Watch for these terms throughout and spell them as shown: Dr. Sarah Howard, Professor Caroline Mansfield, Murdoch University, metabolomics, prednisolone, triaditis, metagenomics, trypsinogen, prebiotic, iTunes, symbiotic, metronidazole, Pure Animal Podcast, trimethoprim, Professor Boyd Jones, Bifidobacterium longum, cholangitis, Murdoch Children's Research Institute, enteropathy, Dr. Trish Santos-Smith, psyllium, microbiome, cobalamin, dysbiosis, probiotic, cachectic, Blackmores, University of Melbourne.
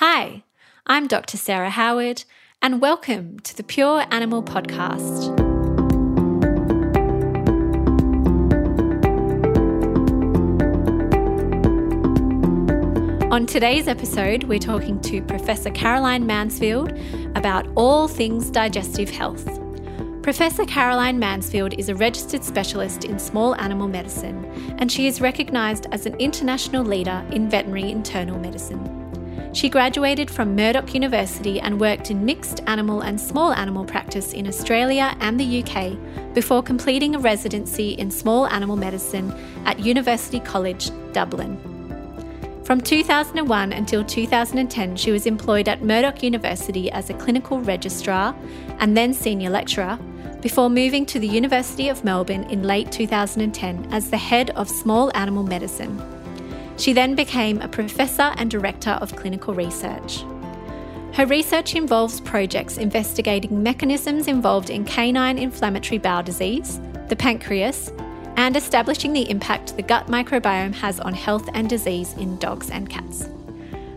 Hi, I'm Dr. Sarah Howard, and welcome to the Pure Animal Podcast. On today's episode, we're talking to Professor Caroline Mansfield about all things digestive health. Professor Caroline Mansfield is a registered specialist in small animal medicine, and she is recognised as an international leader in veterinary internal medicine. She graduated from Murdoch University and worked in mixed animal and small animal practice in Australia and the UK before completing a residency in small animal medicine at University College Dublin. From 2001 until 2010, she was employed at Murdoch University as a clinical registrar and then senior lecturer, before moving to the University of Melbourne in late 2010 as the head of small animal medicine. She then became a professor and director of clinical research. Her research involves projects investigating mechanisms involved in canine inflammatory bowel disease, the pancreas, and establishing the impact the gut microbiome has on health and disease in dogs and cats.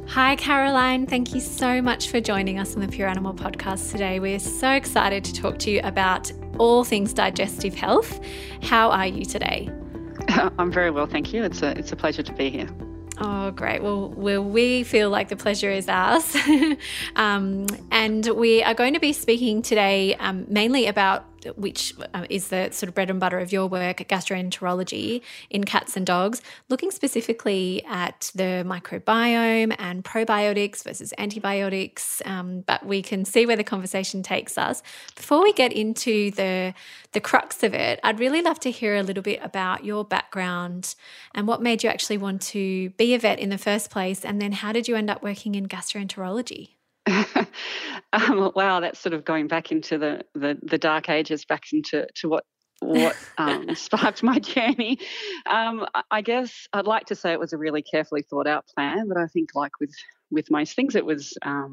Hi, Caroline. Thank you so much for joining us on the Pure Animal Podcast today. We're so excited to talk to you about all things digestive health. How are you today? I'm very well, thank you. It's a pleasure to be here. Oh, great. Well, we feel like the pleasure is ours. And we are going to be speaking today mainly about, which is the sort of bread and butter of your work, gastroenterology in cats and dogs, looking specifically at the microbiome and probiotics versus antibiotics, but we can see where the conversation takes us. Before we get into the crux of it, I'd really love to hear a little bit about your background and what made you actually want to be a vet in the first place, and then how did you end up working in gastroenterology? Wow, that's sort of going back into the dark ages, back into what sparked my journey. I guess I'd like to say it was a really carefully thought out plan, but I think, like with most things, it was a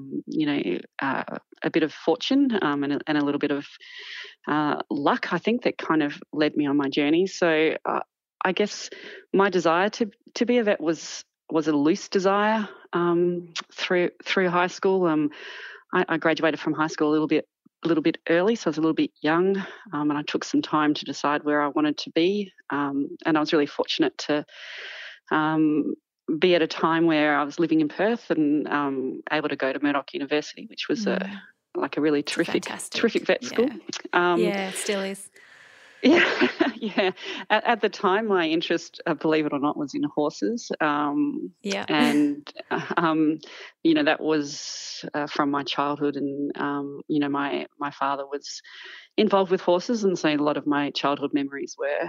bit of fortune and a little bit of luck, I think, that kind of led me on my journey. So I guess my desire to be a vet was a loose desire through high school. I graduated from high school a little bit early, so I was a little bit young, and I took some time to decide where I wanted to be. And I was really fortunate to be at a time where I was living in Perth and able to go to Murdoch University, which was a really terrific vet school. Yeah, it still is. Yeah, yeah. At the time, my interest, believe it or not, was in horses. And that was from my childhood, and my father was involved with horses, and so a lot of my childhood memories were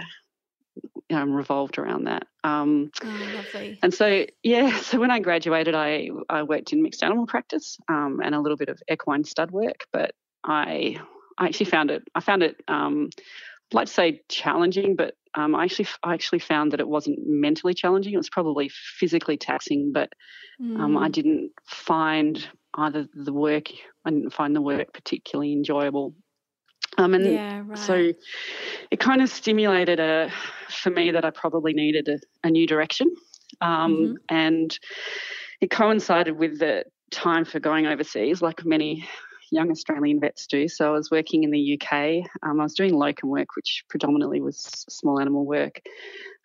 revolved around that. Lovely. And so so when I graduated, I worked in mixed animal practice and a little bit of equine stud work, but I actually found it. I'd like to say challenging, but I actually found that it wasn't mentally challenging. It was probably physically taxing, but I didn't find the work particularly enjoyable. So it kind of stimulated for me that I probably needed a new direction. And it coincided with the time for going overseas, like many young Australian vets do. So I was working in the UK. I was doing locum work, which predominantly was small animal work.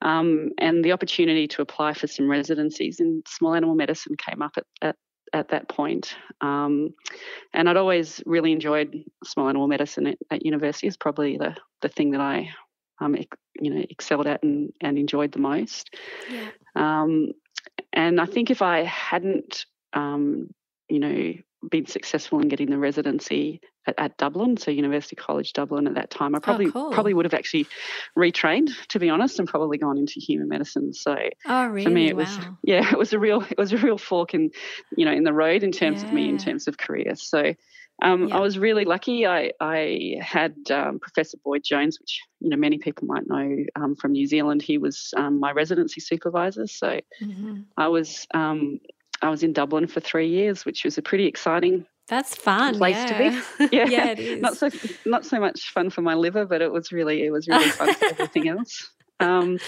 And the opportunity to apply for some residencies in small animal medicine came up at that point. And I'd always really enjoyed small animal medicine at university. It's probably the thing that I excelled at and enjoyed the most. Yeah. And I think if I hadn't, been successful in getting the residency at Dublin, so University College Dublin at that time, I probably would have actually retrained, to be honest, and probably gone into human medicine. So for me, it was a real fork in the road in terms of me, in terms of career. So I was really lucky. I had Professor Boyd Jones, which many people might know from New Zealand. He was my residency supervisor. So I was in Dublin for 3 years, which was a pretty exciting place to be. Yeah, yeah, it is. Not so much fun for my liver, but it was really fun for everything else. And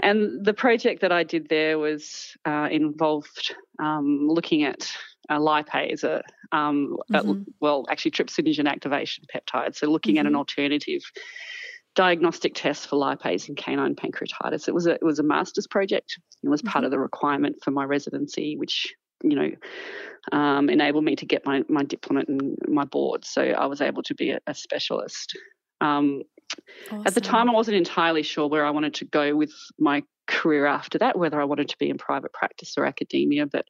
the project that I did there was involved looking at lipase, actually trypsinogen activation peptides. So looking at an alternative diagnostic test for lipase in canine pancreatitis. It was a master's project. It was part of the requirement for my residency, which enabled me to get my diplomate and my board. So I was able to be a specialist. Awesome. At the time, I wasn't entirely sure where I wanted to go with my career after that, whether I wanted to be in private practice or academia, but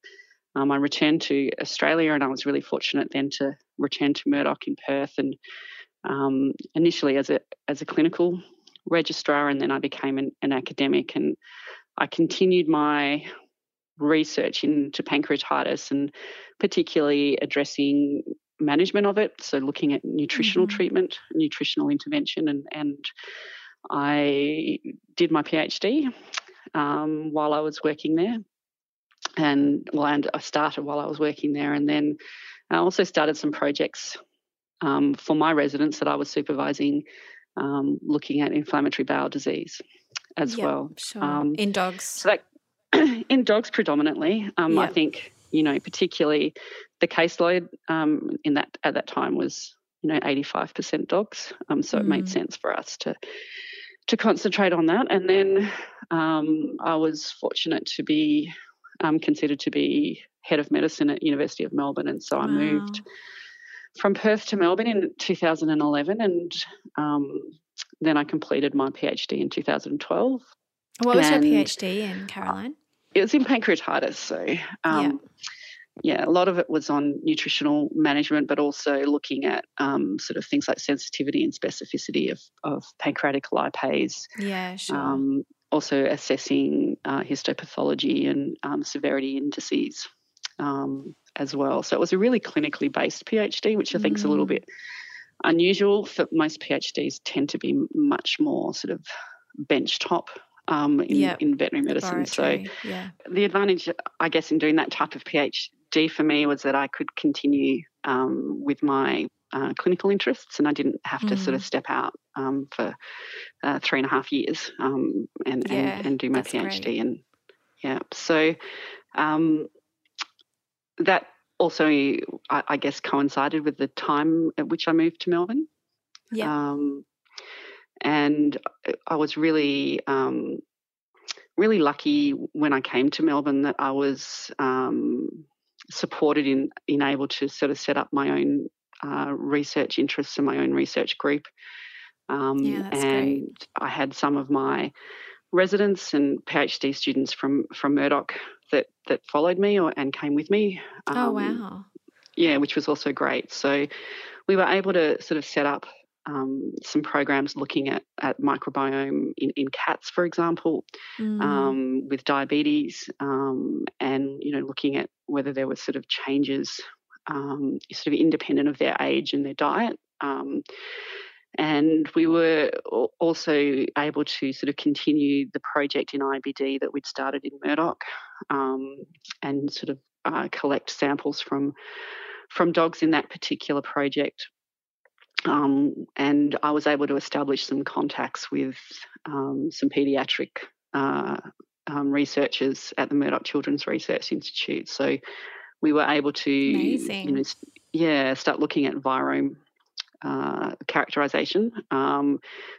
I returned to Australia, and I was really fortunate then to return to Murdoch in Perth, and initially as a clinical registrar, and then I became an academic, and I continued my research into pancreatitis and particularly addressing management of it, so looking at nutritional treatment, nutritional intervention, and I did my PhD while I was working there, and I started while I was working there, and then I also started some projects for my residents that I was supervising, looking at inflammatory bowel disease as well. Sure. In dogs. So that, in dogs predominantly. I think, particularly the caseload at that time was, 85% dogs. So it made sense for us to concentrate on that. And then I was fortunate to be considered to be head of medicine at University of Melbourne. And so I moved from Perth to Melbourne in 2011, and then I completed my PhD in 2012. What was your PhD in, Caroline? It was in pancreatitis. So, a lot of it was on nutritional management, but also looking at sort of things like sensitivity and specificity of pancreatic lipase. Yeah, sure. Also assessing histopathology and severity indices as well. So it was a really clinically based PhD, which I think is a little bit unusual. For most PhDs tend to be much more sort of bench top in veterinary medicine. Laboratory. So the advantage, I guess, in doing that type of PhD for me was that I could continue with my clinical interests, and I didn't have to sort of step out for 3.5 years and do my PhD. Great. And that also, I guess, coincided with the time at which I moved to Melbourne. Yeah. And I was really, really lucky when I came to Melbourne that I was supported in able to sort of set up my own research interests and my own research group. Great. I had some of my residents and PhD students from Murdoch that followed me and came with me. Oh, wow. Yeah, which was also great. So we were able to sort of set up some programs looking at microbiome in cats, for example, with diabetes, and, looking at whether there were sort of changes sort of independent of their age and their diet. And we were also able to sort of continue the project in IBD that we'd started in Murdoch, and sort of collect samples from dogs in that particular project. And I was able to establish some contacts with some paediatric researchers at the Murdoch Children's Research Institute. So we were able to, start looking at virome characterization,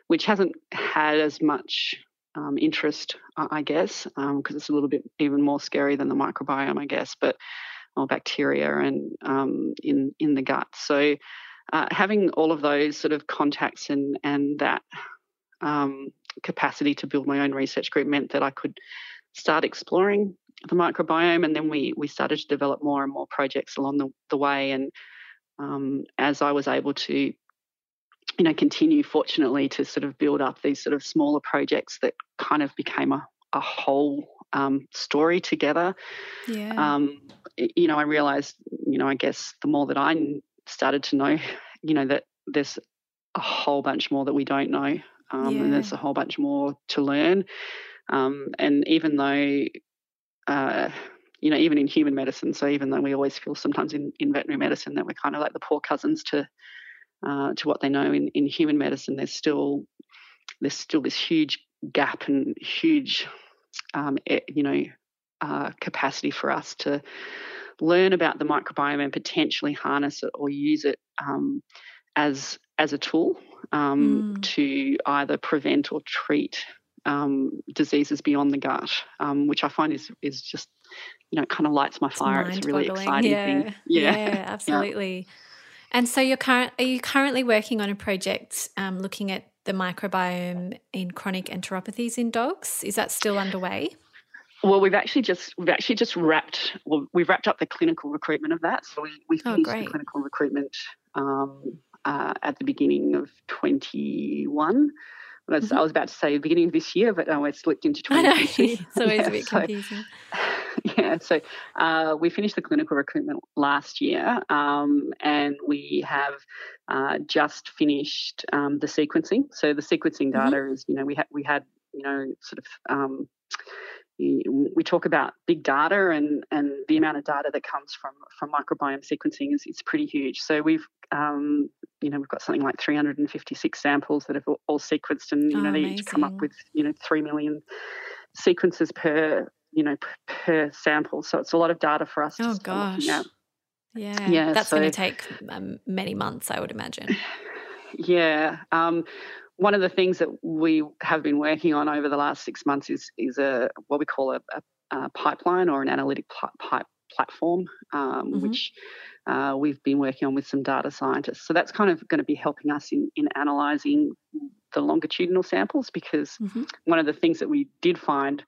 which hasn't had as much interest, I guess, because it's a little bit even more scary than the microbiome, I guess, or bacteria and in the gut. So having all of those sort of contacts and that capacity to build my own research group meant that I could start exploring the microbiome, and then we started to develop more and more projects along the way. And as I was able to, continue, fortunately, to sort of build up these sort of smaller projects that kind of became a whole story together. Yeah. I realised, I guess the more that I started to know, that there's a whole bunch more that we don't know, and there's a whole bunch more to learn. And even though, even in human medicine, so even though we always feel sometimes in veterinary medicine that we're kind of like the poor cousins to what they know in human medicine, there's still this huge gap and huge capacity for us to learn about the microbiome and potentially harness it or use it as a tool to either prevent or treat diseases beyond the gut, which I find is just, you know, it kind of lights my fire. It's a really exciting thing. Yeah, absolutely. Yeah. And so are you currently working on a project looking at the microbiome in chronic enteropathies in dogs? Is that still underway? Well, we've wrapped up the clinical recruitment of that. So we finished the clinical recruitment at the beginning of 2021. I was about to say beginning of this year, but it's slipped into 2022. It's always a bit confusing. So we finished the clinical recruitment last year, and we have just finished the sequencing. So the sequencing data is, you know, we talk about big data and the amount of data that comes from microbiome sequencing is pretty huge. So we've got something like 356 samples that have all sequenced, and they each come up with 3 million sequences per sample. So it's a lot of data for us. Oh gosh, yeah. That's going to take many months, I would imagine. Yeah. One of the things that we have been working on over the last 6 months is what we call a pipeline or an analytic platform, which we've been working on with some data scientists. So that's kind of going to be helping us in analysing the longitudinal samples, because one of the things that we did find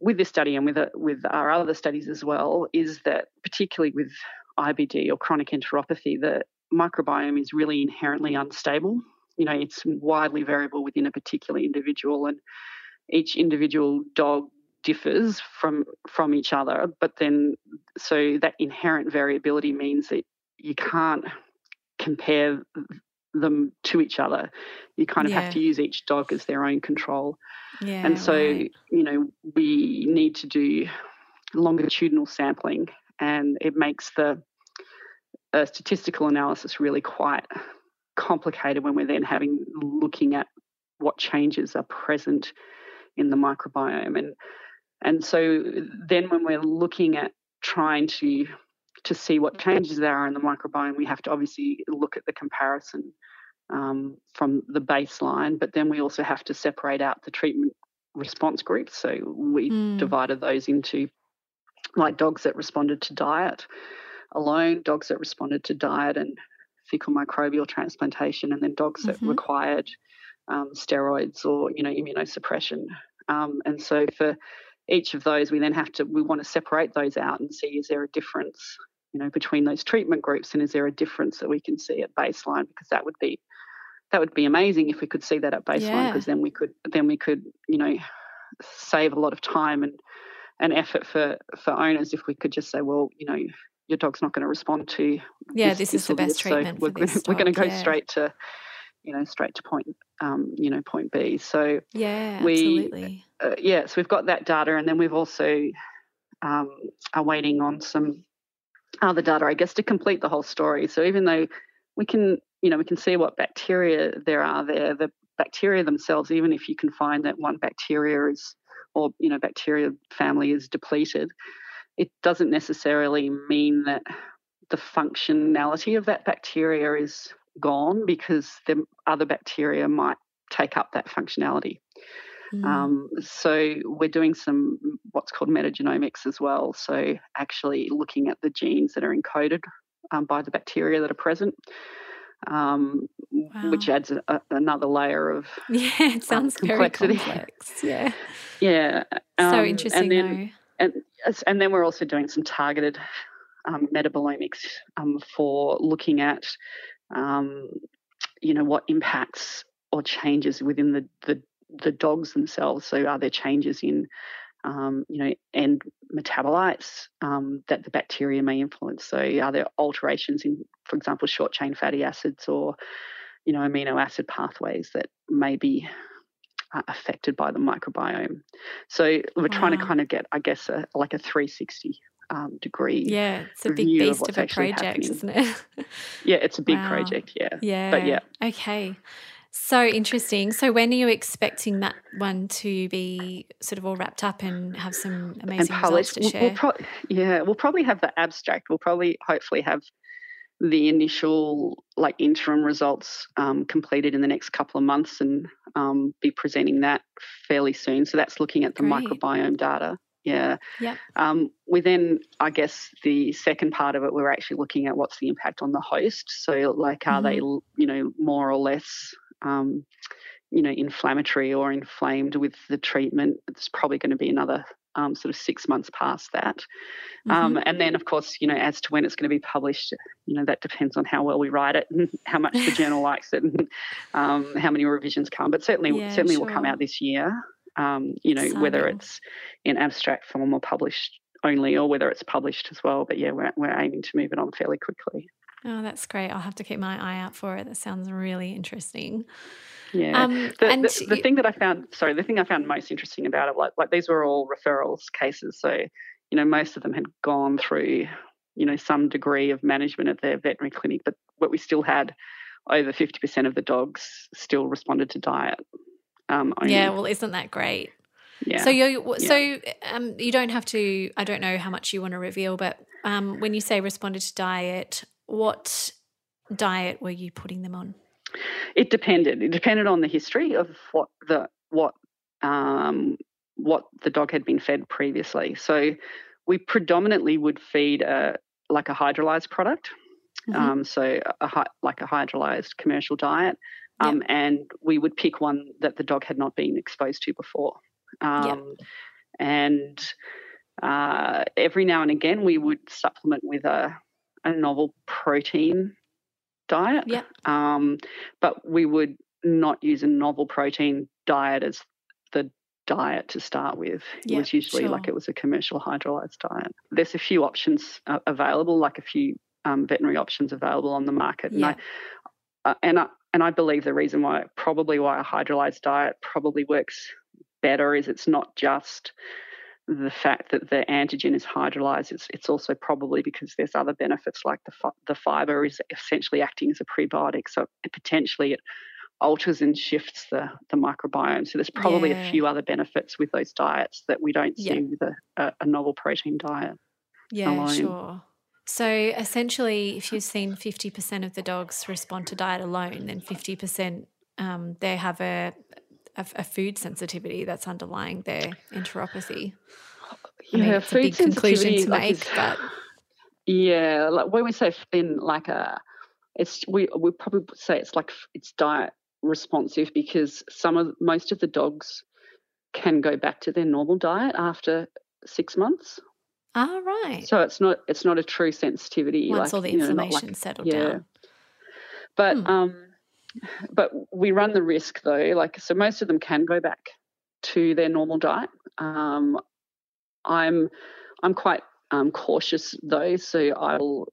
with this study and with our other studies as well is that particularly with IBD or chronic enteropathy, the microbiome is really inherently unstable. You know, it's widely variable within a particular individual, and each individual dog differs from each other. But then, so that inherent variability means that you can't compare them to each other. You kind of have to use each dog as their own control. Yeah, and so, you know, we need to do longitudinal sampling, and it makes the statistical analysis really quite complicated when we're then looking at what changes are present in the microbiome, and so then when we're looking at trying to see what changes there are in the microbiome, we have to obviously look at the comparison from the baseline, but then we also have to separate out the treatment response groups. So we divided those into like dogs that responded to diet alone, dogs that responded to diet and fecal microbial transplantation, and then dogs that required steroids or, you know, immunosuppression. And so for each of those, we want to separate those out and see, is there a difference, you know, between those treatment groups, and is there a difference that we can see at baseline? Because that would be amazing if we could see that at baseline, because then we could, you know, save a lot of time and effort for owners if we could just say, well, you know, your dog's not going to respond to this is the best treatment. So we're going to go straight to point B. So absolutely. So we've got that data, and then we've also are waiting on some other data, I guess, to complete the whole story. So even though we can see what bacteria there, the bacteria themselves, even if you can find that one bacteria bacteria family is depleted, it doesn't necessarily mean that the functionality of that bacteria is gone, because the other bacteria might take up that functionality. So we're doing some what's called metagenomics as well, so actually looking at the genes that are encoded by the bacteria that are present, which adds another layer of it sounds complexity. Very complex. So interesting. And then we're also doing some targeted metabolomics for looking at, you know, what impacts or changes within the dogs themselves. So are there changes in, you know, end metabolites that the bacteria may influence? So are there alterations in, for example, short-chain fatty acids or, you know, amino acid pathways that may be affected by the microbiome? So we're trying to kind of get, I guess, a 360 degree. Yeah, it's a big beast of a project, isn't it? Yeah, it's a big project. Yeah. Okay. So interesting. So when are you expecting that one to be sort of all wrapped up and have some amazing results to share? We'll probably have the abstract. We'll probably hopefully have the initial interim results completed in the next couple of months and be presenting that fairly soon. So that's looking at the microbiome data. Yeah. We then, I guess, the second part of it, we're actually looking at what's the impact on the host. So are they, more or less, inflammatory or inflamed with the treatment? It's probably going to be another sort of 6 months past that. And then, of course, as to when it's going to be published, that depends on how well we write it and how much the journal likes it and how many revisions come. But certainly will come out this year. Whether it's in abstract form or published only, or whether it's published as well. But yeah, we're aiming to move it on fairly quickly. Oh, that's great. I'll have to keep my eye out for it. That sounds really interesting. Yeah. The thing I found most interesting about it, these were all referrals cases. So, most of them had gone through, some degree of management at their veterinary clinic, but what we still had over 50% of the dogs still responded to diet. Isn't that great? Yeah. So you don't have to. I don't know how much you want to reveal, but when you say responded to diet, what diet were you putting them on? It depended. It depended on the history of what the dog had been fed previously. So we predominantly would feed a hydrolyzed product, a hydrolyzed commercial diet. And we would pick one that the dog had not been exposed to before. And every now and again we would supplement with a novel protein diet. Yep. But we would not use a novel protein diet as the diet to start with. It was usually it was a commercial hydrolyzed diet. There's a few options available, a few veterinary options available on the market. Yeah. And I believe the reason why a hydrolyzed diet probably works better is it's not just the fact that the antigen is hydrolyzed. It's also probably because there's other benefits like the fiber is essentially acting as a prebiotic. So it potentially alters and shifts the microbiome. So there's probably a few other benefits with those diets that we don't see with a novel protein diet. Yeah, alone. Sure. So essentially if you've seen 50% of the dogs respond to diet alone, then 50% they have a food sensitivity that's underlying their enteropathy. Yeah, it's a big conclusion to make. But... Yeah, when we say we probably say it's diet responsive because most of the dogs can go back to their normal diet after 6 months. Ah, right. So it's not a true sensitivity. Once all the inflammation settled down. But but we run the risk though. So most of them can go back to their normal diet. I'm quite cautious though. So I'll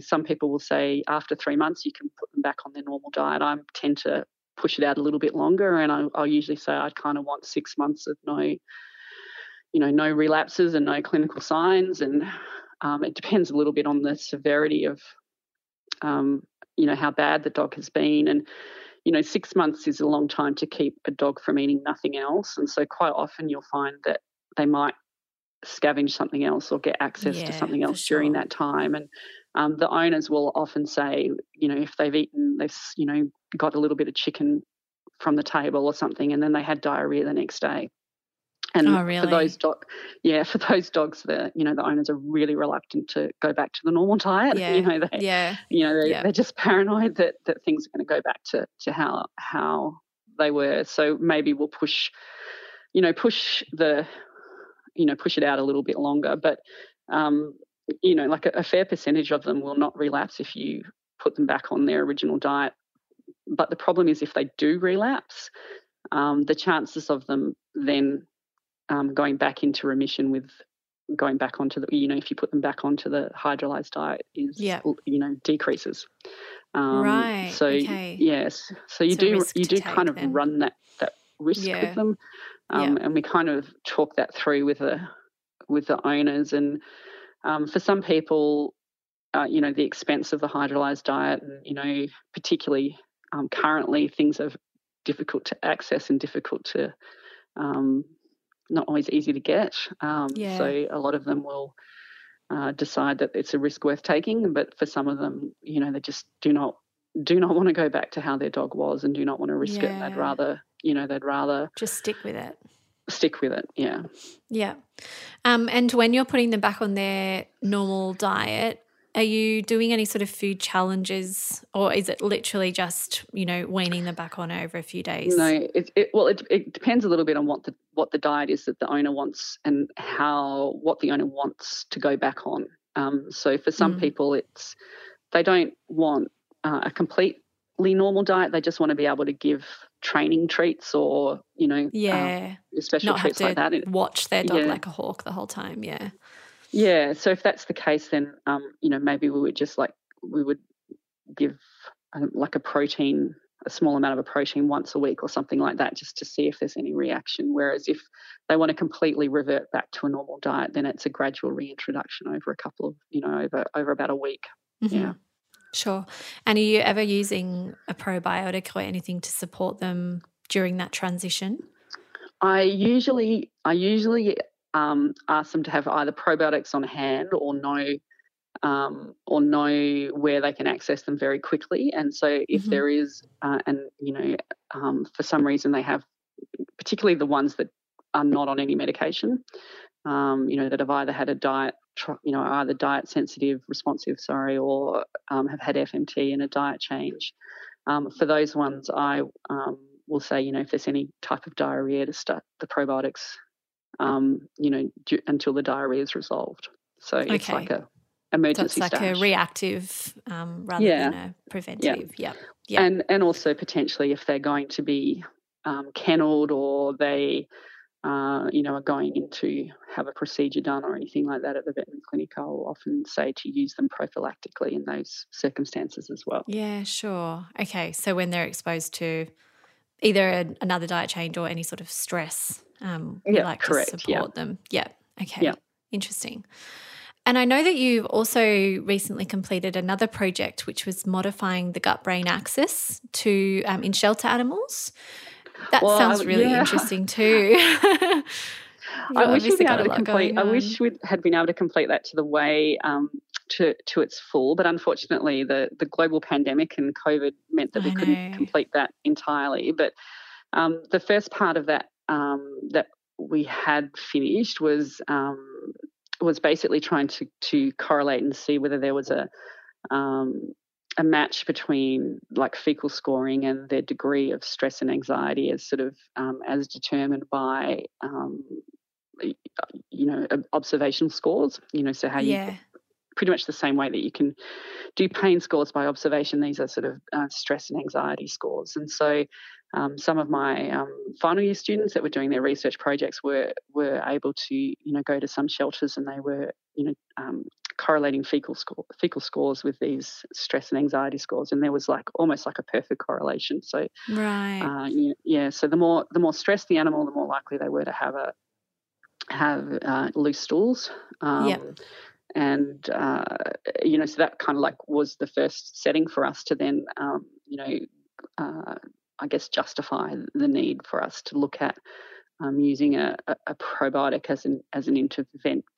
some people will say after 3 months you can put them back on their normal diet. I tend to push it out a little bit longer, and I'll usually say I kind of want 6 months of no relapses and no clinical signs, and it depends a little bit on the severity of, how bad the dog has been. And, 6 months is a long time to keep a dog from eating nothing else, and so quite often you'll find that they might scavenge something else or get access to something else during that time. And the owners will often say, if they've got a little bit of chicken from the table or something and then they had diarrhoea the next day. And for those dogs, the owners are really reluctant to go back to the normal diet. Yeah. They're just paranoid that things are going to go back to how they were. So maybe we'll push it out a little bit longer. But a fair percentage of them will not relapse if you put them back on their original diet. But the problem is if they do relapse, the chances of them then going back into remission with going back onto if you put them back onto the hydrolyzed diet is, decreases. Right. So, okay. Yes. So you do kind of run that risk with them. And we kind of talk that through with the owners. And for some people, the expense of the hydrolyzed diet, and particularly currently things are difficult to access and difficult to, not always easy to get. So a lot of them will decide that it's a risk worth taking, but for some of them, you know, they just do not want to go back to how their dog was and do not want to risk it. They'd rather, just stick with it. Yeah. Yeah. And when you're putting them back on their normal diet, are you doing any sort of food challenges, or is it literally just, weaning them back on over a few days? No, it depends a little bit on what the diet is that the owner wants and what the owner wants to go back on. So for some people, they don't want a completely normal diet. They just want to be able to give training treats or, special not treats have to like that. Watch their dog like a hawk the whole time. Yeah. Yeah, so if that's the case, then, maybe we would give a protein, a small amount of a protein once a week or something like that, just to see if there's any reaction. Whereas if they want to completely revert back to a normal diet, then it's a gradual reintroduction over a couple of, over about a week. Mm-hmm. Yeah. Sure. And are you ever using a probiotic or anything to support them during that transition? I usually ask them to have either probiotics on hand or know where they can access them very quickly. And so if there is, for some reason they have, particularly the ones that are not on any medication, that have either had a diet, either diet responsive, or have had FMT and a diet change. For those ones, I will say, if there's any type of diarrhea, to start the probiotics until the diarrhea is resolved. So it's like an emergency stage. So it's like a reactive rather than a preventive. Yeah. Yeah. And also potentially if they're going to be kennelled or they, are going in to have a procedure done or anything like that at the veterinary clinic, I'll often say to use them prophylactically in those circumstances as well. Yeah, sure. Okay, so when they're exposed to either another diet change or any sort of stress, to support them. Yeah. Okay. Yeah. Interesting. And I know that you've also recently completed another project which was modifying the gut-brain axis to in shelter animals. That sounds really interesting too. I wish we had been able to complete that to the way to its full, but unfortunately the global pandemic and COVID meant that we couldn't complete that entirely. But the first part of that that we had finished was basically trying to correlate and see whether there was a match between fecal scoring and their degree of stress and anxiety as sort of as determined by observational scores. So how you pretty much the same way that you can do pain scores by observation. These are sort of stress and anxiety scores, and so. Some of my final year students that were doing their research projects were able to, go to some shelters and they were, correlating fecal scores with these stress and anxiety scores, and there was almost a perfect correlation. So so the more stressed the animal, the more likely they were to have loose stools. And, so that kind of was the first setting for us to then, I guess justify the need for us to look at using a probiotic as an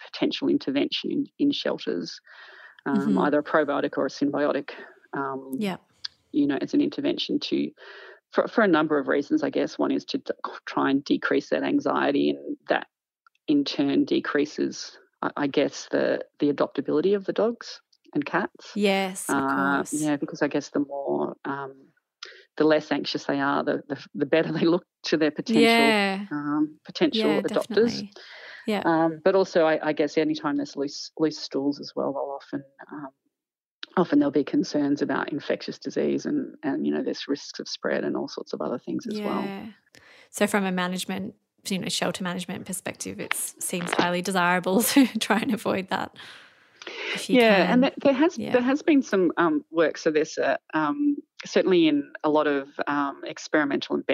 potential intervention in shelters, either a probiotic or a symbiotic. As an intervention for a number of reasons. I guess one is to try and decrease that anxiety, and that in turn decreases, I guess, the adoptability of the dogs and cats. Yes, of course. Yeah, because I guess the more the less anxious they are, the better they look to their potential adopters. Definitely. Yeah. But also, I guess anytime there's loose stools as well, often there'll be concerns about infectious disease and there's risks of spread and all sorts of other things as well. So from a management, shelter management perspective, it seems highly desirable to try and avoid that. And there has been some work. So there's certainly in a lot of experimental and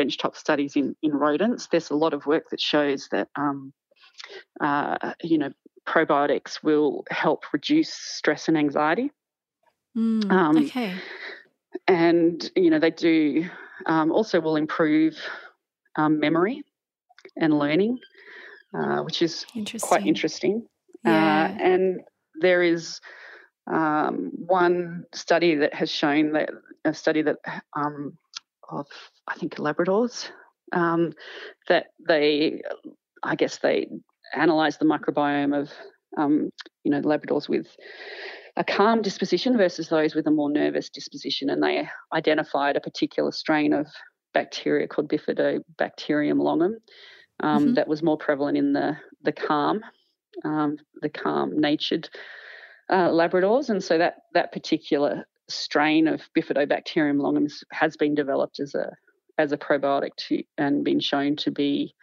benchtop studies in rodents, there's a lot of work that shows that, probiotics will help reduce stress and anxiety. And, you know, they do also will improve memory and learning, which is quite interesting. Yeah. And there is one study that has shown that a study that of I think Labradors that they they analysed the microbiome of Labradors with a calm disposition versus those with a more nervous disposition, and they identified a particular strain of bacteria called Bifidobacterium longum that was more prevalent in the calm-natured Labradors, and so that particular strain of Bifidobacterium longum has been developed as a probiotic and been shown to be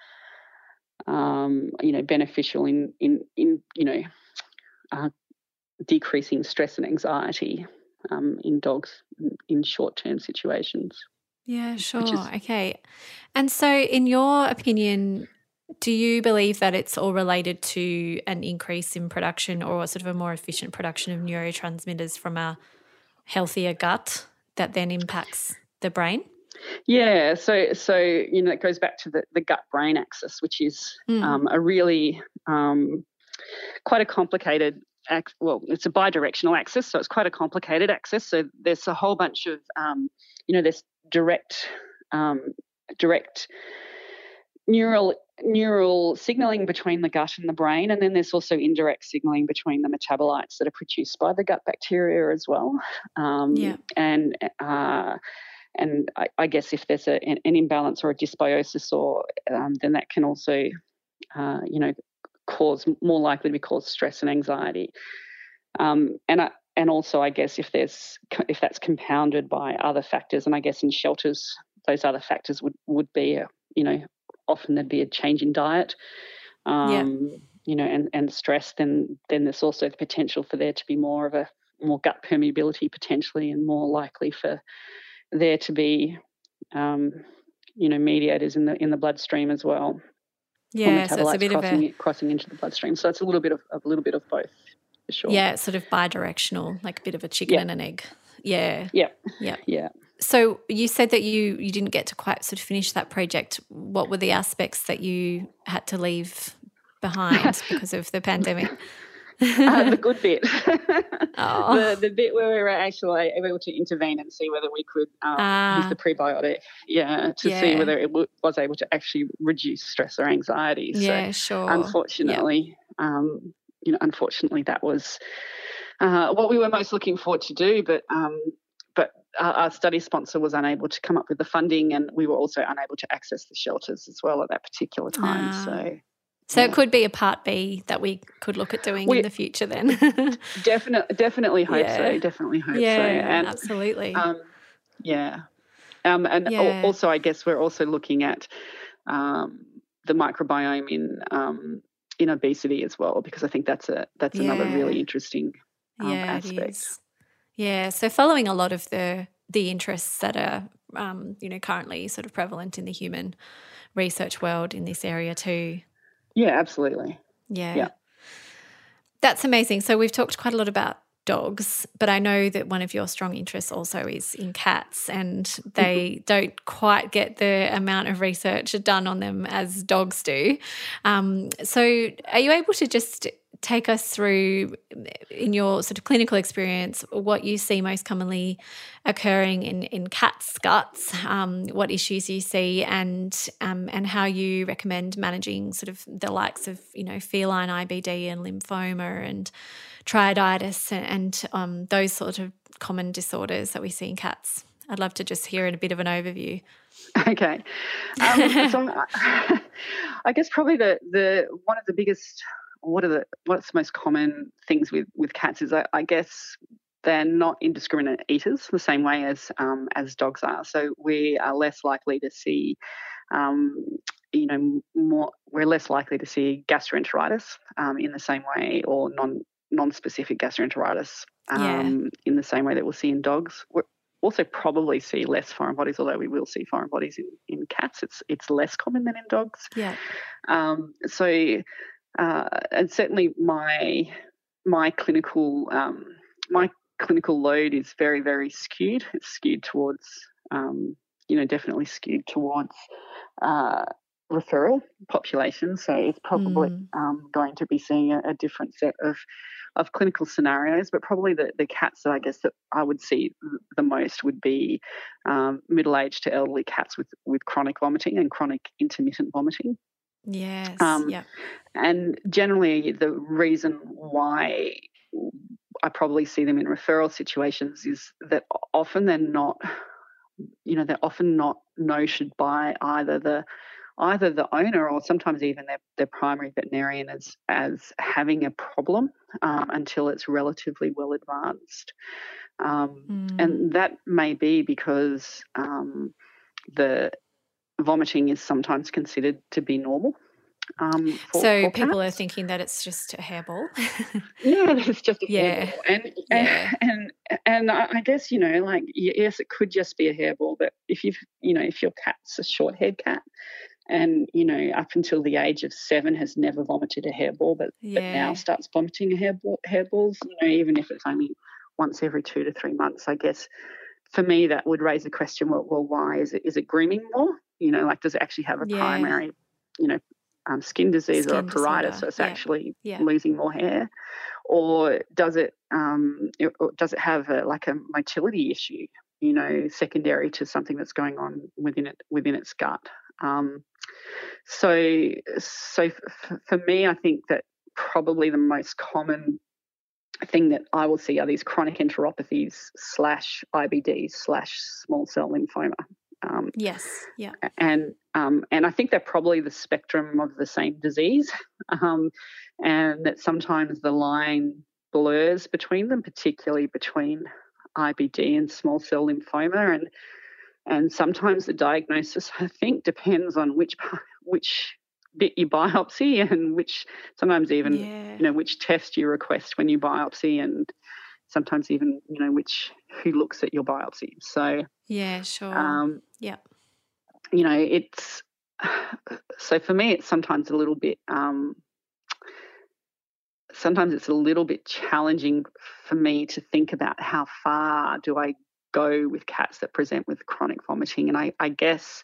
beneficial in decreasing stress and anxiety in dogs in short-term situations. Yeah, sure. Okay. And so in your opinion, do you believe that it's all related to an increase in production or sort of a more efficient production of neurotransmitters from a healthier gut that then impacts the brain? Yeah. So it goes back to the gut-brain axis, which is a really quite a complicated axis. Well, it's a bidirectional axis, so it's quite a complicated axis. So there's a whole bunch of, there's direct neural signaling between the gut and the brain, and then there's also indirect signaling between the metabolites that are produced by the gut bacteria as well. And I guess if there's an imbalance or a dysbiosis, or then that can also, cause more likely to cause stress and anxiety. And also, I guess if that's compounded by other factors, and I guess in shelters those other factors would be often there'd be a change in diet, and stress, then there's also the potential for there to be more gut permeability potentially, and more likely for there to be, mediators in the bloodstream as well. Yeah, so it's a bit of crossing into the bloodstream. So it's a little bit of both, for sure. Yeah, sort of bi-directional, like a bit of a chicken and an egg. Yeah. Yeah. Yeah. Yeah. So you said that you didn't get to quite sort of finish that project. What were the aspects that you had to leave behind because of the pandemic? The good bit. The bit where we were actually able to intervene and see whether we could use the prebiotic, see whether it was able to actually reduce stress or anxiety. Yeah, so sure. Unfortunately, that was what we were most looking forward to do, but our study sponsor was unable to come up with the funding, and we were also unable to access the shelters as well at that particular time. So it could be a part B that we could look at doing in the future then. definitely hope so. Definitely hope so. And, absolutely. Also I guess we're also looking at the microbiome in obesity as well, because I think that's another really interesting aspect. Yeah, so following a lot of the interests that are, currently sort of prevalent in the human research world in this area too. Yeah, absolutely. Yeah. That's amazing. So we've talked quite a lot about dogs, but I know that one of your strong interests also is in cats, and they don't quite get the amount of research done on them as dogs do. So are you able to just take us through, in your sort of clinical experience, what you see most commonly occurring in cats' guts, what issues you see, and how you recommend managing sort of the likes of, feline IBD and lymphoma and triaditis and those sort of common disorders that we see in cats? I'd love to just hear a bit of an overview. Okay. I guess probably the one of the biggest... What's the most common things with cats is I guess they're not indiscriminate eaters the same way as dogs are. So we are less likely to see, we're less likely to see gastroenteritis in the same way, or non-specific gastroenteritis in the same way that we'll see in dogs. We're also probably see less foreign bodies, although we will see foreign bodies in cats. It's less common than in dogs. Yeah. And certainly my clinical clinical load is very, very skewed. It's skewed towards, definitely skewed towards referral population. So it's probably going to be seeing a different set of clinical scenarios, but probably the cats that I guess that I would see the most would be middle-aged to elderly cats with chronic vomiting and chronic intermittent vomiting. Yes. And generally the reason why I probably see them in referral situations is that often they're often not noted by either the owner or sometimes even their primary veterinarian as having a problem until it's relatively well advanced. And that may be because the vomiting is sometimes considered to be normal. For people cats. Are thinking that it's just a hairball. Yeah, it's just a hairball. And I guess, yes, it could just be a hairball, but if your cat's a short-haired cat and, up until the age of 7 has never vomited a hairball but now starts vomiting hairballs, even if it's only once every 2 to 3 months, I guess, for me that would raise the question, well, why? Is it grooming more? Does it actually have a primary, skin disease or a pruritus, so it's actually losing more hair, or does it have a motility issue, secondary to something that's going on within its gut? So for me, I think that probably the most common thing that I will see are these chronic enteropathies /IBDs /small cell lymphoma. And I think they're probably the spectrum of the same disease, and that sometimes the line blurs between them, particularly between IBD and small cell lymphoma, and sometimes the diagnosis, I think, depends on which bit you biopsy and which sometimes even which test you request when you biopsy, and sometimes even who looks at your biopsy. So it's so for me it's sometimes it's a little bit challenging for me to think about how far do I go with cats that present with chronic vomiting, and I guess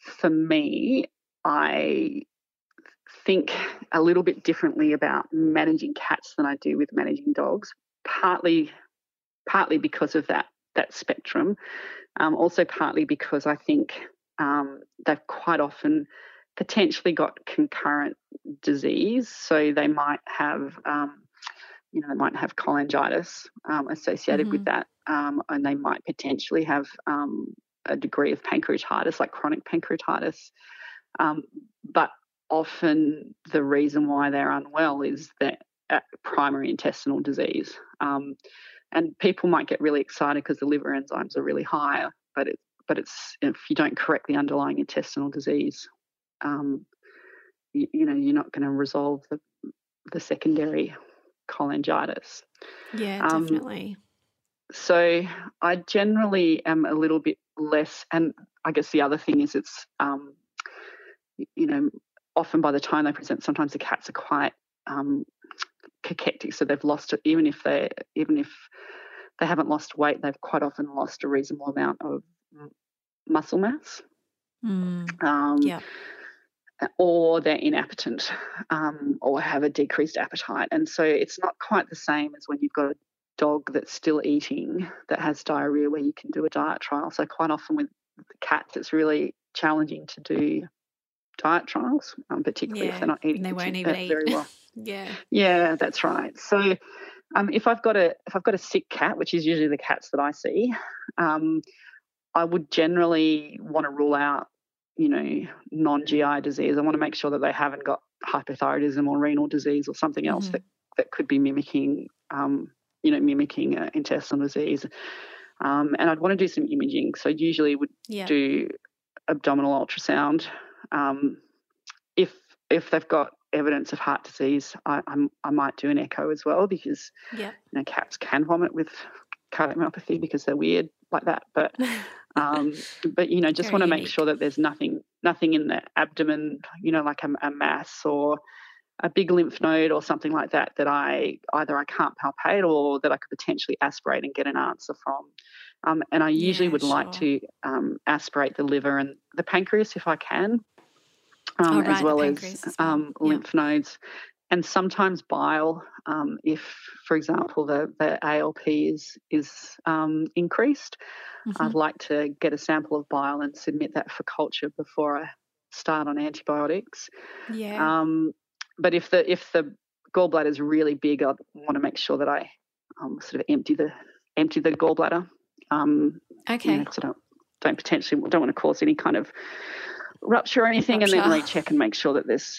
for me I think a little bit differently about managing cats than I do with managing dogs, partly because of that spectrum, also partly because I think they've quite often potentially got concurrent disease, so they might have cholangitis associated with that, and they might potentially have a degree of pancreatitis, like chronic pancreatitis, but often the reason why they're unwell is that primary intestinal disease, and people might get really excited because the liver enzymes are really high, but it's if you don't correct the underlying intestinal disease, you're not going to resolve the secondary cholangitis. Yeah, definitely. So I generally am a little bit less, and I guess the other thing is it's often by the time they present, sometimes the cats are quite cachectic, so they've lost it. Even if they haven't lost weight, they've quite often lost a reasonable amount of muscle mass, or they're inappetent, or have a decreased appetite. And so it's not quite the same as when you've got a dog that's still eating that has diarrhea, where you can do a diet trial. So quite often with cats, it's really challenging to do diet trials, particularly if they're not eating. And they won't even eat very well. Yeah, that's right. So, if I've got a sick cat, which is usually the cats that I see, I would generally want to rule out, non-GI disease. I want to make sure that they haven't got hypothyroidism or renal disease or something else that could be mimicking, intestinal disease. And I'd want to do some imaging. So usually would do abdominal ultrasound. If they've got evidence of heart disease, I might do an echo as well, because cats can vomit with cardiomyopathy because they're weird like that. But just want to make sure that there's nothing in the abdomen, like a mass or a big lymph node or something like that that I can't palpate or that I could potentially aspirate and get an answer from. And I usually like to aspirate the liver and the pancreas if I can, as well as lymph nodes. And sometimes bile, if, for example, the ALP is increased, I'd like to get a sample of bile and submit that for culture before I start on antibiotics. Yeah. But if the gallbladder is really big, I want to make sure that I sort of empty the gallbladder. Okay. You know, so don't want to cause any kind of rupture or anything, and then recheck and make sure that there's.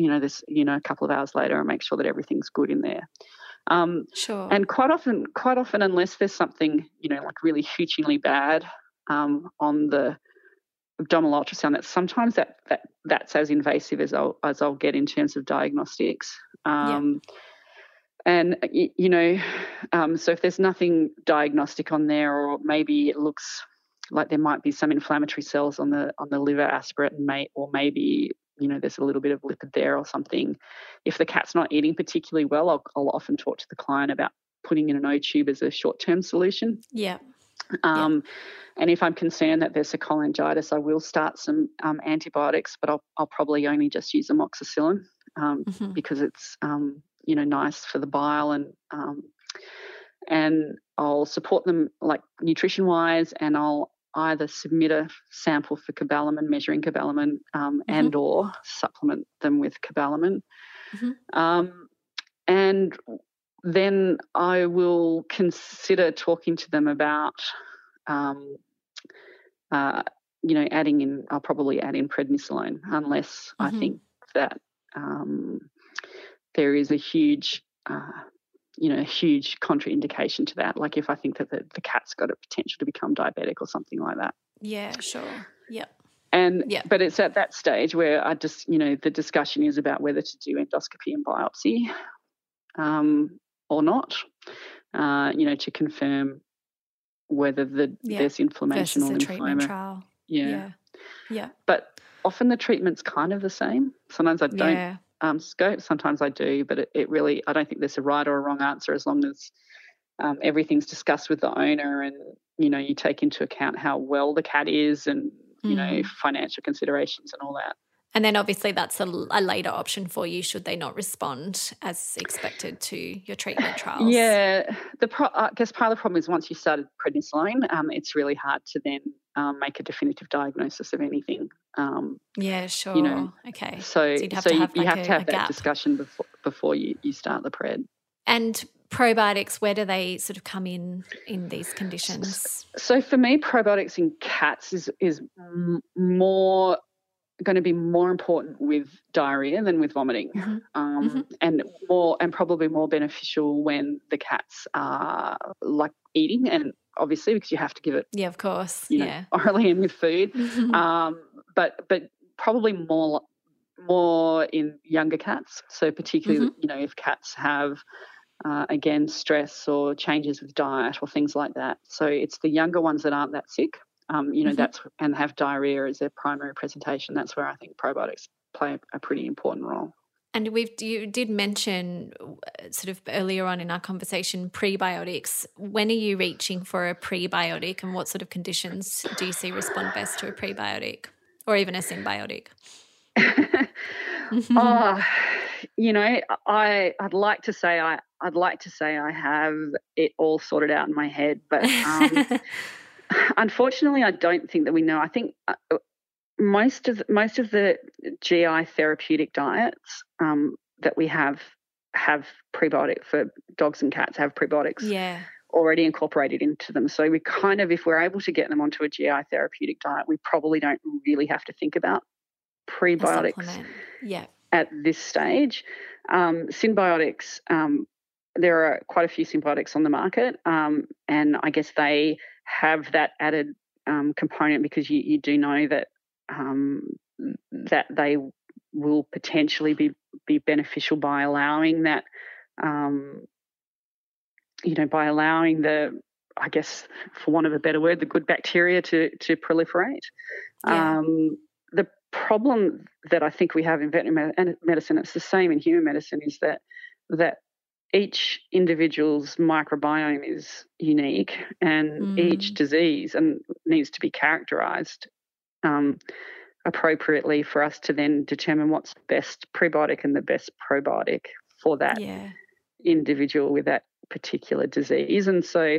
A couple of hours later and make sure that everything's good in there. Sure. And quite often, unless there's something, like really hugely bad on the abdominal ultrasound, that sometimes that's as invasive as I'll get in terms of diagnostics. And, so if there's nothing diagnostic on there, or maybe it looks like there might be some inflammatory cells on the liver aspirate, or maybe there's a little bit of lipid there or something. If the cat's not eating particularly well, I'll often talk to the client about putting in an O-tube as a short-term solution. Yeah. And if I'm concerned that there's a cholangitis, I will start some antibiotics, but I'll probably only just use amoxicillin because it's, nice for the bile and I'll support them like nutrition-wise, and I'll either submit a sample for cobalamin, measuring cobalamin, and or supplement them with cobalamin. And then I will consider talking to them about, I'll probably add in prednisolone unless I think that there is a huge huge contraindication to that. Like if I think that the cat's got a potential to become diabetic or something like that. Yeah, sure. Yep. But it's at that stage where I just, the discussion is about whether to do endoscopy and biopsy or not, to confirm whether there's inflammation versus or lymphoma. Treatment trial. Yeah. But often the treatment's kind of the same. Sometimes I don't. Yeah. Scope. Sometimes I do, but it really, I don't think there's a right or a wrong answer as long as everything's discussed with the owner and, you take into account how well the cat is and, financial considerations and all that. And then obviously that's a later option for you should they not respond as expected to your treatment trials. Yeah. I guess part of the problem is once you started prednisolone, it's really hard to then make a definitive diagnosis of anything. Sure. Okay. So you'd have to have, that discussion before you start the pred. And probiotics, where do they sort of come in these conditions? So for me, probiotics in cats is more going to be more important with diarrhoea than with vomiting, and probably more beneficial when the cats are like eating, and obviously because you have to give it, of course, orally and with food, but probably more in younger cats. So particularly, if cats have stress or changes with diet or things like that. So it's the younger ones that aren't that sick. That's and have diarrhoea as their primary presentation. That's where I think probiotics play a pretty important role. And you did mention sort of earlier on in our conversation prebiotics. When are you reaching for a prebiotic, and what sort of conditions do you see respond best to a prebiotic, or even a symbiotic? I'd like to say I have it all sorted out in my head, but. Unfortunately, I don't think that we know. I think most of the GI therapeutic diets that we have prebiotic for dogs and cats have prebiotics already incorporated into them. So we kind of, if we're able to get them onto a GI therapeutic diet, we probably don't really have to think about prebiotics at this stage. Symbiotics, there are quite a few symbiotics on the market, and I guess they have that added component because you do know that that they will potentially be beneficial by allowing that by allowing the, I guess for want of a better word, the good bacteria to proliferate. The problem that I think we have in veterinary medicine, it's the same in human medicine, is that each individual's microbiome is unique, and each disease and needs to be characterised appropriately for us to then determine what's best prebiotic and the best probiotic for that individual with that particular disease. And so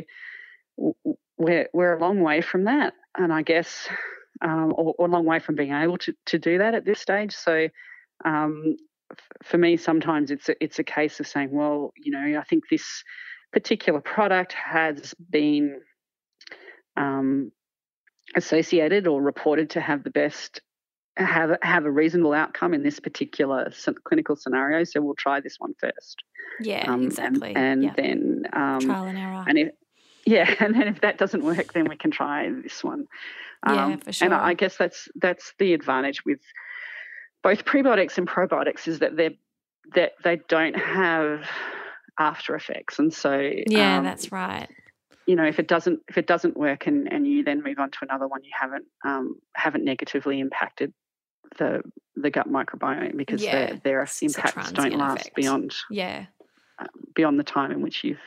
we're a long way from that, and I guess or a long way from being able to do that at this stage. So for me, sometimes it's a case of saying, well, you know, I think this particular product has been associated or reported to have the best, have a reasonable outcome in this particular clinical scenario, so we'll try this one first. Yeah, exactly. And then trial and error. And then if that doesn't work, then we can try this one. For sure. And I guess that's the advantage with both prebiotics and probiotics, is that they don't have after effects, and so that's right. You know, if it doesn't work and you then move on to another one, you haven't negatively impacted the gut microbiome, because their impacts don't last beyond beyond the time in which you've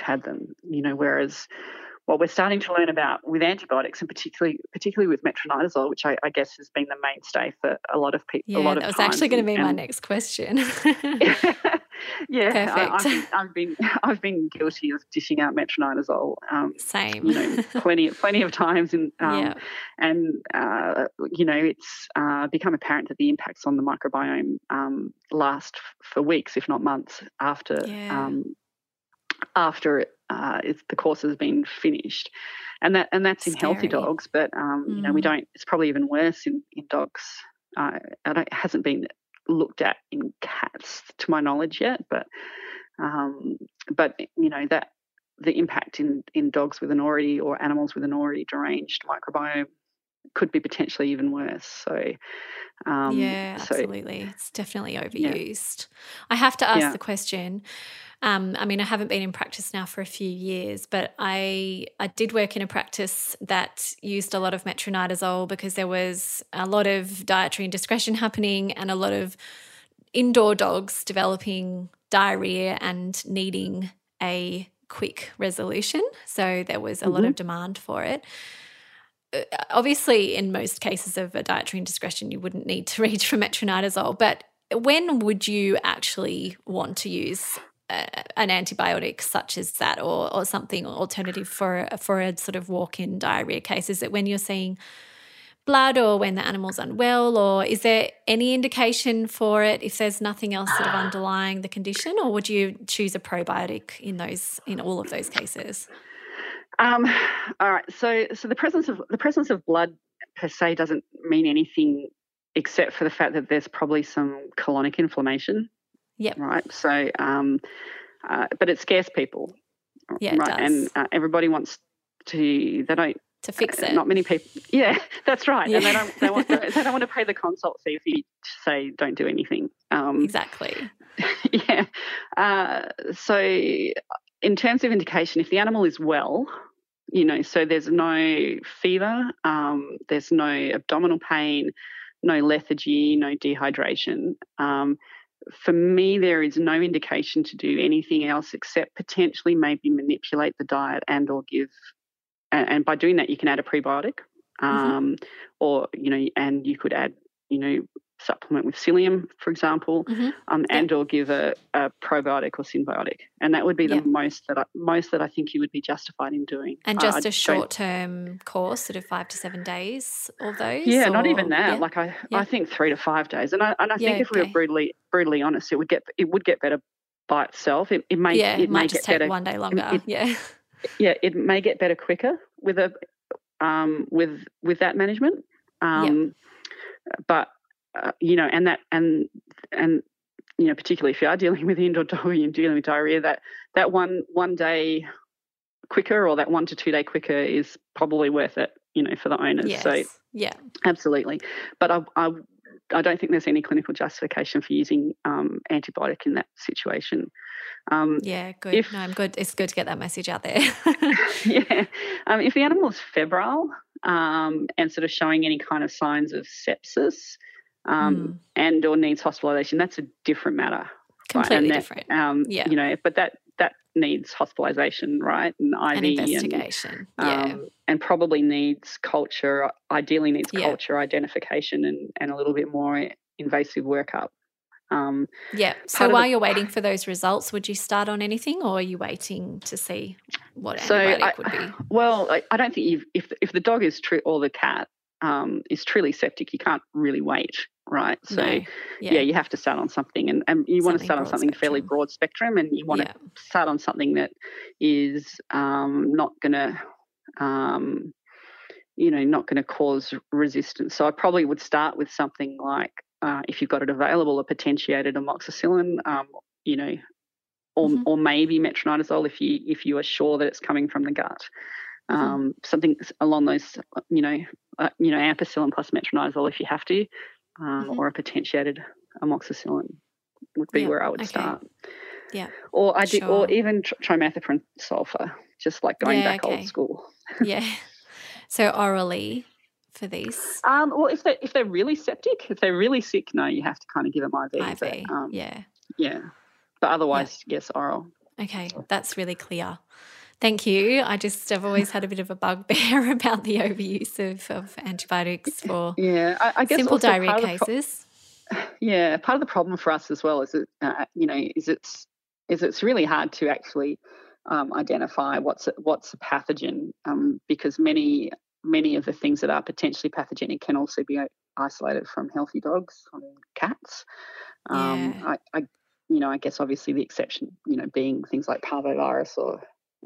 had them. You know, whereas what we're starting to learn about with antibiotics, and particularly with metronidazole, which I guess has been the mainstay for a lot of people. Yeah, that was actually going to be my next question. I've been guilty of dishing out metronidazole. Same, you know, plenty of times, and you know, it's become apparent that the impacts on the microbiome last for weeks, if not months, after the course has been finished, and that's in healthy dogs, but you know, we don't. It's probably even worse in dogs. It hasn't been looked at in cats, to my knowledge, yet. But you know, that the impact in dogs with an already, or animals with an already deranged microbiome, could be potentially even worse. So absolutely, it's definitely overused. I have to ask the question. I mean, I haven't been in practice now for a few years, but I did work in a practice that used a lot of metronidazole because there was a lot of dietary indiscretion happening and a lot of indoor dogs developing diarrhea and needing a quick resolution. So there was a lot of demand for it. Obviously, in most cases of a dietary indiscretion, you wouldn't need to reach for metronidazole, but when would you actually want to use an antibiotic such as that, or something alternative for a sort of walk-in diarrhea case? Is it when you're seeing blood, or when the animal's unwell, or is there any indication for it if there's nothing else sort of underlying the condition, or would you choose a probiotic in all of those cases? All right. So the presence of blood per se doesn't mean anything, except for the fact that there's probably some colonic inflammation. Yeah. Right. So, but it scares people. Yeah. Right. It does. And everybody wants to. They don't to fix it. Not many people. Yeah, that's right. Yeah. And they don't want to pay the consult fee if you say don't do anything. Exactly. Yeah. So, in terms of indication, if the animal is well, you know, so there's no fever, there's no abdominal pain, no lethargy, no dehydration. For me, there is no indication to do anything else except potentially maybe manipulate the diet and/or give, and by doing that, you can add a prebiotic, or you know, and you could add, you know, supplement with psyllium, for example, and/or give a probiotic or symbiotic, and that would be the most that I think you would be justified in doing. And just a short-term course, sort of 5 to 7 days, or those. Yeah, or, not even that. Yeah. Like I think 3 to 5 days, and I think if we were brutally honest, it would get better by itself. It might just take 1 day longer. It may get better quicker with a with that management, but. You know, and you know, particularly if you are dealing with indoor dog and you're dealing with diarrhoea, that one day quicker, or that 1 to 2 day quicker, is probably worth it, you know, for the owners. Yes. So absolutely. But I don't think there's any clinical justification for using antibiotic in that situation. Good. If, no, I'm good. It's good to get that message out there. If the animal is febrile, and sort of showing any kind of signs of sepsis and or needs hospitalisation, that's a different matter. Completely different. Yeah. You know, but that needs hospitalisation, right? And IV. An investigation. And, and probably needs culture, ideally needs culture, identification and a little bit more invasive workup. So while you're waiting for those results, would you start on anything, or are you waiting to see what antibiotic would be? Well, I don't think if the dog is or the cat is truly septic, you can't really wait, right? So you have to start on something, and you want to start on something fairly broad spectrum, and you want to start on something that is not going to not going to cause resistance. So I probably would start with something like, if you've got it available, a potentiated amoxicillin, or maybe metronidazole if you are sure that it's coming from the gut, something along those, ampicillin plus metronidazole if you have to, or a potentiated amoxicillin would be where I would start. Yeah, or or even trimethoprim sulfur, just like going back old school. So orally. For these, well, if they're really septic, if they're really sick, no, you have to kind of give them IV. But, but otherwise, yes, oral. Okay, that's really clear. Thank you. I've always had a bit of a bugbear about the overuse of antibiotics for I guess simple diarrhea cases. Part of the problem for us as well is that it's really hard to actually identify what's a pathogen because many of the things that are potentially pathogenic can also be isolated from healthy dogs and cats. I guess obviously the exception, being things like parvovirus or,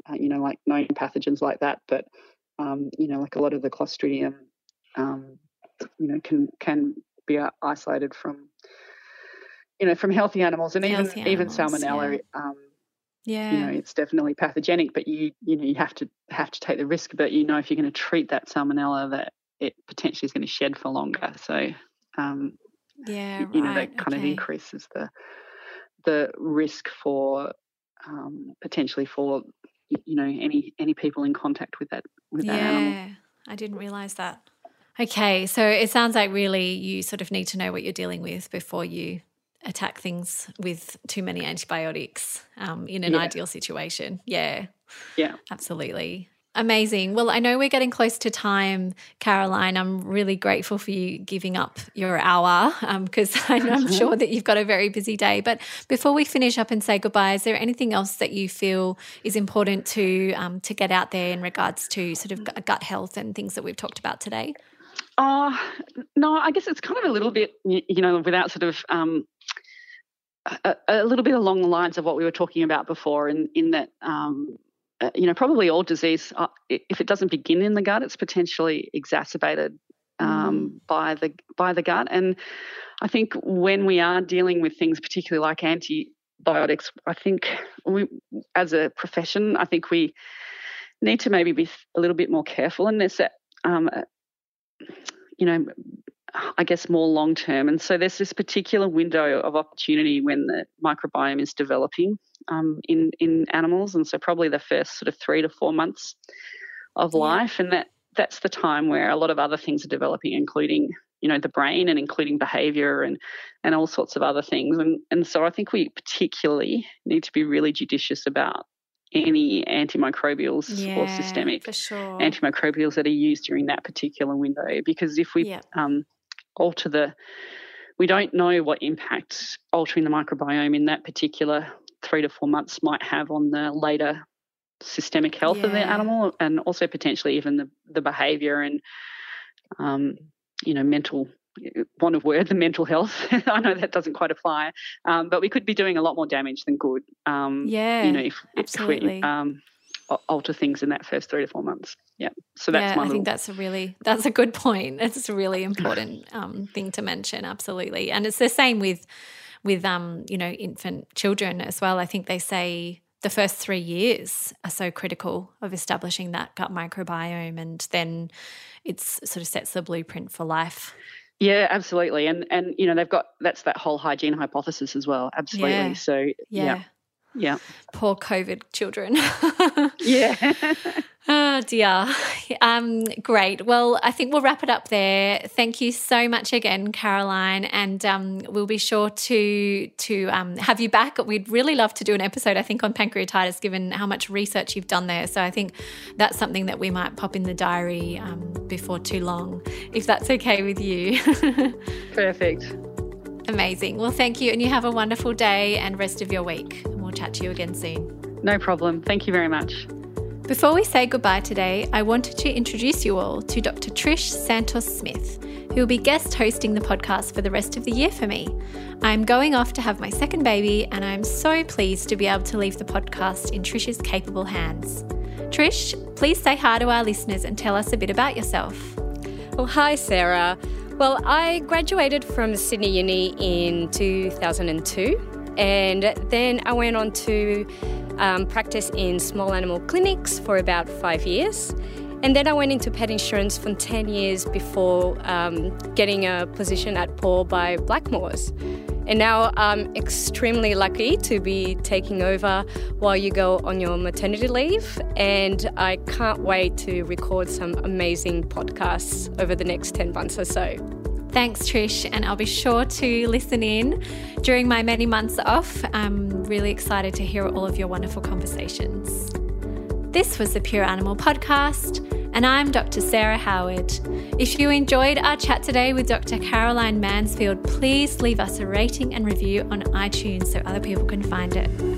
like known pathogens like that. But, like a lot of the Clostridium, can be isolated from, from healthy animals, and even salmonella. It's definitely pathogenic, but you have to take the risk. But if you're going to treat that salmonella, that it potentially is going to shed for longer. So, that kind of increases the risk for potentially for any people in contact with that animal. Yeah, I didn't realise that. Okay, so it sounds like really you sort of need to know what you're dealing with before you attack things with too many antibiotics in an ideal situation. Yeah, absolutely. Amazing. Well, I know we're getting close to time, Caroline. I'm really grateful for you giving up your hour because I'm sure that you've got a very busy day. But before we finish up and say goodbye, is there anything else that you feel is important to get out there in regards to sort of gut health and things that we've talked about today? Oh, no, I guess it's kind of a little bit, without sort of a little bit along the lines of what we were talking about before in that, probably all disease, if it doesn't begin in the gut, it's potentially exacerbated by the gut. And I think when we are dealing with things, particularly like antibiotics, I think we, as a profession, I think we need to maybe be a little bit more careful in this, I guess more long-term. And so there's this particular window of opportunity when the microbiome is developing in animals, and so probably the first sort of 3 to 4 months of life, and that's the time where a lot of other things are developing, including, the brain and including behaviour and all sorts of other things. And so I think we particularly need to be really judicious about any antimicrobials or systemic antimicrobials that are used during that particular window, because if we we don't know what impact altering the microbiome in that particular 3 to 4 months might have on the later systemic health of the animal, and also potentially even the behaviour and, the mental health. I know that doesn't quite apply, but we could be doing a lot more damage than good, if we alter things in that first 3 to 4 months. Yeah, so that's my I think that's a good point. That's a really important thing to mention, absolutely. And it's the same with infant children as well. I think they say the first 3 years are so critical of establishing that gut microbiome, and then it's sort of sets the blueprint for life. Yeah, absolutely. And they've got that's that whole hygiene hypothesis as well. Absolutely. Yeah. So Poor COVID children. Oh dear. Great. Well, I think we'll wrap it up there. Thank you so much again, Caroline, and we'll be sure to have you back. We'd really love to do an episode, I think, on pancreatitis, given how much research you've done there. So I think that's something that we might pop in the diary before too long, if that's okay with you. Perfect. Amazing. Well, thank you, and you have a wonderful day and rest of your week. And we'll chat to you again soon. No problem. Thank you very much. Before we say goodbye today, I wanted to introduce you all to Dr. Trish Santos-Smith, who will be guest hosting the podcast for the rest of the year for me. I'm going off to have my second baby, and I'm so pleased to be able to leave the podcast in Trish's capable hands. Trish, please say hi to our listeners and tell us a bit about yourself. Well, hi, Sarah. Well, I graduated from Sydney Uni in 2002, and then I went on to practice in small animal clinics for about 5 years, and then I went into pet insurance for 10 years before getting a position at Paw by Blackmores. And now I'm extremely lucky to be taking over while you go on your maternity leave, and I can't wait to record some amazing podcasts over the next 10 months or so. Thanks, Trish, and I'll be sure to listen in during my many months off. I'm really excited to hear all of your wonderful conversations. This was the Pure Animal Podcast, and I'm Dr. Sarah Howard. If you enjoyed our chat today with Dr. Caroline Mansfield, please leave us a rating and review on iTunes so other people can find it.